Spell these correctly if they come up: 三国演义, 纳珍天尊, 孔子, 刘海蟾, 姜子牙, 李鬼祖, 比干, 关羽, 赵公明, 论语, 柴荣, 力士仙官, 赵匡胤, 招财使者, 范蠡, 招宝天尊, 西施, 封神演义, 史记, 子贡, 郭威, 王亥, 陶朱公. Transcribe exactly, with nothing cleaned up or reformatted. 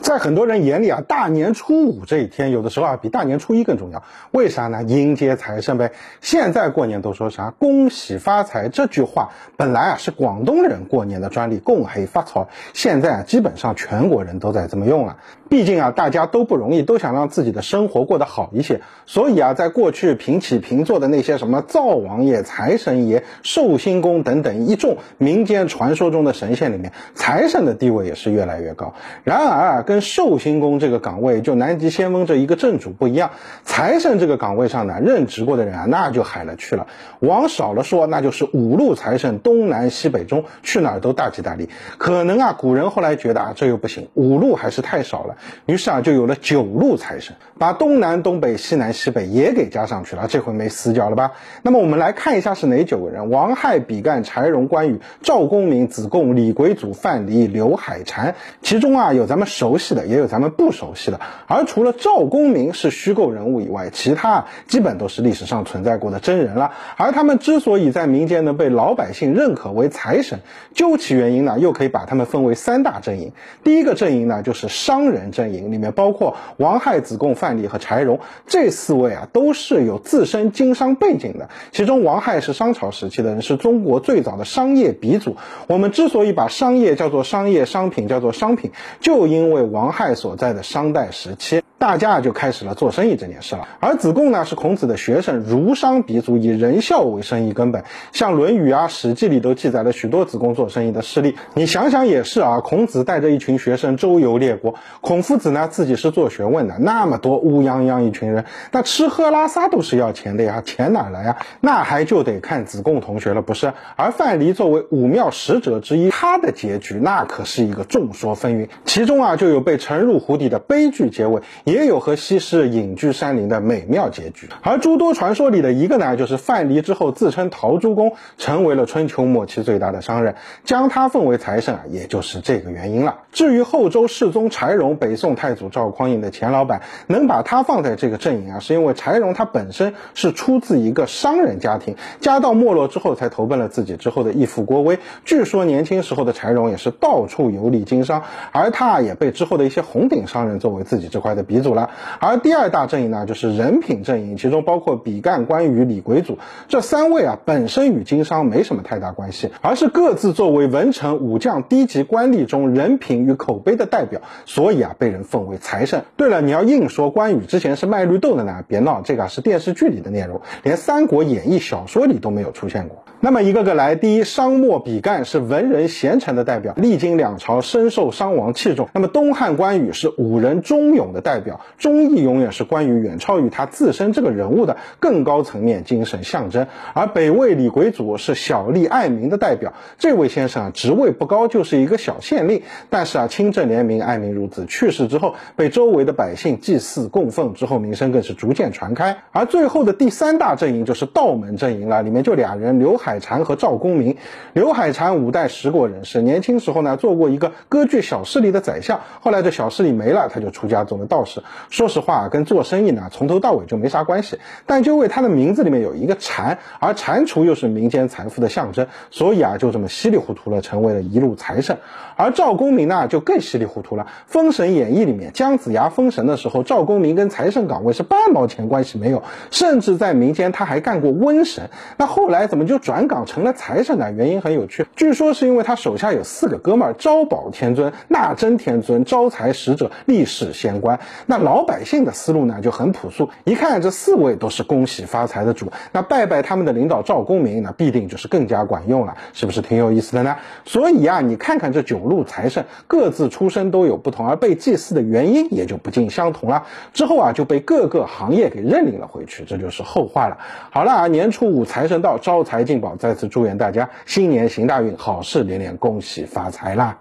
在很多人眼里啊，大年初五这一天，有的时候啊比大年初一更重要。为啥呢？迎接财神呗。现在过年都说啥恭喜发财，这句话本来啊是广东人过年的专利，恭喜发财。现在啊基本上全国人都在这么用了。毕竟啊大家都不容易，都想让自己的生活过得好一些。所以啊在过去平起平坐的那些什么灶王爷、财神爷、寿星公等等一众民间传说中的神仙里面，财神的地位也是越来越高。然而啊跟寿星公这个岗位，就南极仙翁这一个正主不一样，财神这个岗位上呢，任职过的人啊，那就海了去了。往少了说，那就是五路财神，东南西北中，去哪儿都大吉大利。可能啊，古人后来觉得啊，这又不行，五路还是太少了，于是啊，就有了九路财神，把东南、东北、西南、西北也给加上去了，这回没死角了吧？那么我们来看一下是哪九个人：王亥、比干、柴荣、关羽、赵公明、子贡、李鬼祖、范蠡、刘海蟾。其中啊，有咱们熟悉的，也有咱们不熟悉的。而除了赵公明是虚构人物以外，其他啊基本都是历史上存在过的真人了。而他们之所以在民间能被老百姓认可为财神，究其原因呢，又可以把他们分为三大阵营。第一个阵营呢，就是商人阵营，里面包括王亥、子贡、范蠡和柴荣这四位啊，都是有自身经商背景的。其中王亥是商朝时期的人，是中国最早的商业鼻祖。我们之所以把商业叫做商业，商品叫做商品，就因为王亥所在的商代时期，大家就开始了做生意这件事了。而子贡呢，是孔子的学生，儒商鼻祖，以仁孝为生意根本。像《论语》啊、《史记》里都记载了许多子贡做生意的事例。你想想也是啊，孔子带着一群学生周游列国，孔夫子呢自己是做学问的，那么多乌泱泱一群人，那吃喝拉撒都是要钱的呀，钱哪来呀？那还就得看子贡同学了，不是？而范蠡作为武庙使者之一，他的结局那可是一个众说纷纭，其中啊就有被沉入湖底的悲剧结尾，也有和西施隐居山林的美妙结局。而诸多传说里的一个呢，就是范蠡之后自称陶朱公，成为了春秋末期最大的商人，将他奉为财神啊，也就是这个原因了。至于后周世宗柴荣，北宋太祖赵匡胤的前老板，能把他放在这个阵营啊，是因为柴荣他本身是出自一个商人家庭，家道没落之后才投奔了自己之后的义父郭威。据说年轻时候的柴荣也是到处游历经商，而他也被之后的一些红顶商人作为自己这块的鼻祖了。而第二大阵营呢，就是人品阵营，其中包括比干、关羽、李鬼祖这三位啊，本身与经商没什么太大关系，而是各自作为文臣、武将、低级官吏中人品与口碑的代表，所以啊被人奉为财神。对了，你要硬说关羽之前是卖绿豆的呢，别闹，这个啊是电视剧里的内容，连《三国演义》小说里都没有出现过。那么一个个来，第一，商末比干是文人贤臣的代表，历经两朝深受商王器重。那么东汉关羽是武人忠勇的代表，忠义永远是关羽远超于他自身这个人物的更高层面精神象征。而北魏李鬼祖是小吏爱民的代表，这位先生啊职位不高，就是一个小县令，但是啊清正廉明，爱民如子，去世之后被周围的百姓祭祀供奉，之后名声更是逐渐传开。而最后的第三大阵营就是道门阵营了，里面就俩人，刘海蟾和赵公明。刘海蟾五代十国人士，年轻时候呢做过一个割据小势力的宰相，后来这小势力没了，他就出家做了道士。说实话、啊、跟做生意呢从头到尾就没啥关系，但就因为他的名字里面有一个蟾，而蟾蜍又是民间财富的象征，所以啊就这么稀里糊涂了成为了一路财神。而赵公明呢就更稀里糊涂了，《封神演义》里面姜子牙封神的时候，赵公明跟财神岗位是半毛钱关系没有，甚至在民间他还干过瘟神。那后来怎么就转岗成了财神呢？原因很有趣，据说是因为他手下有四个哥们儿：招宝天尊、纳珍天尊、招财使者、力士仙官。那老百姓的思路呢就很朴素，一看这四位都是恭喜发财的主，那拜拜他们的领导赵公明呢必定就是更加管用了，是不是挺有意思的呢？所以啊你看看这九路财神各自出身都有不同，而被祭祀的原因也就不尽相同了，之后啊就被各个行业给认领了回去，这就是后话了。好了啊，年初五财神到，招财进宝，再次祝愿大家新年行大运，好事连连，恭喜发财啦。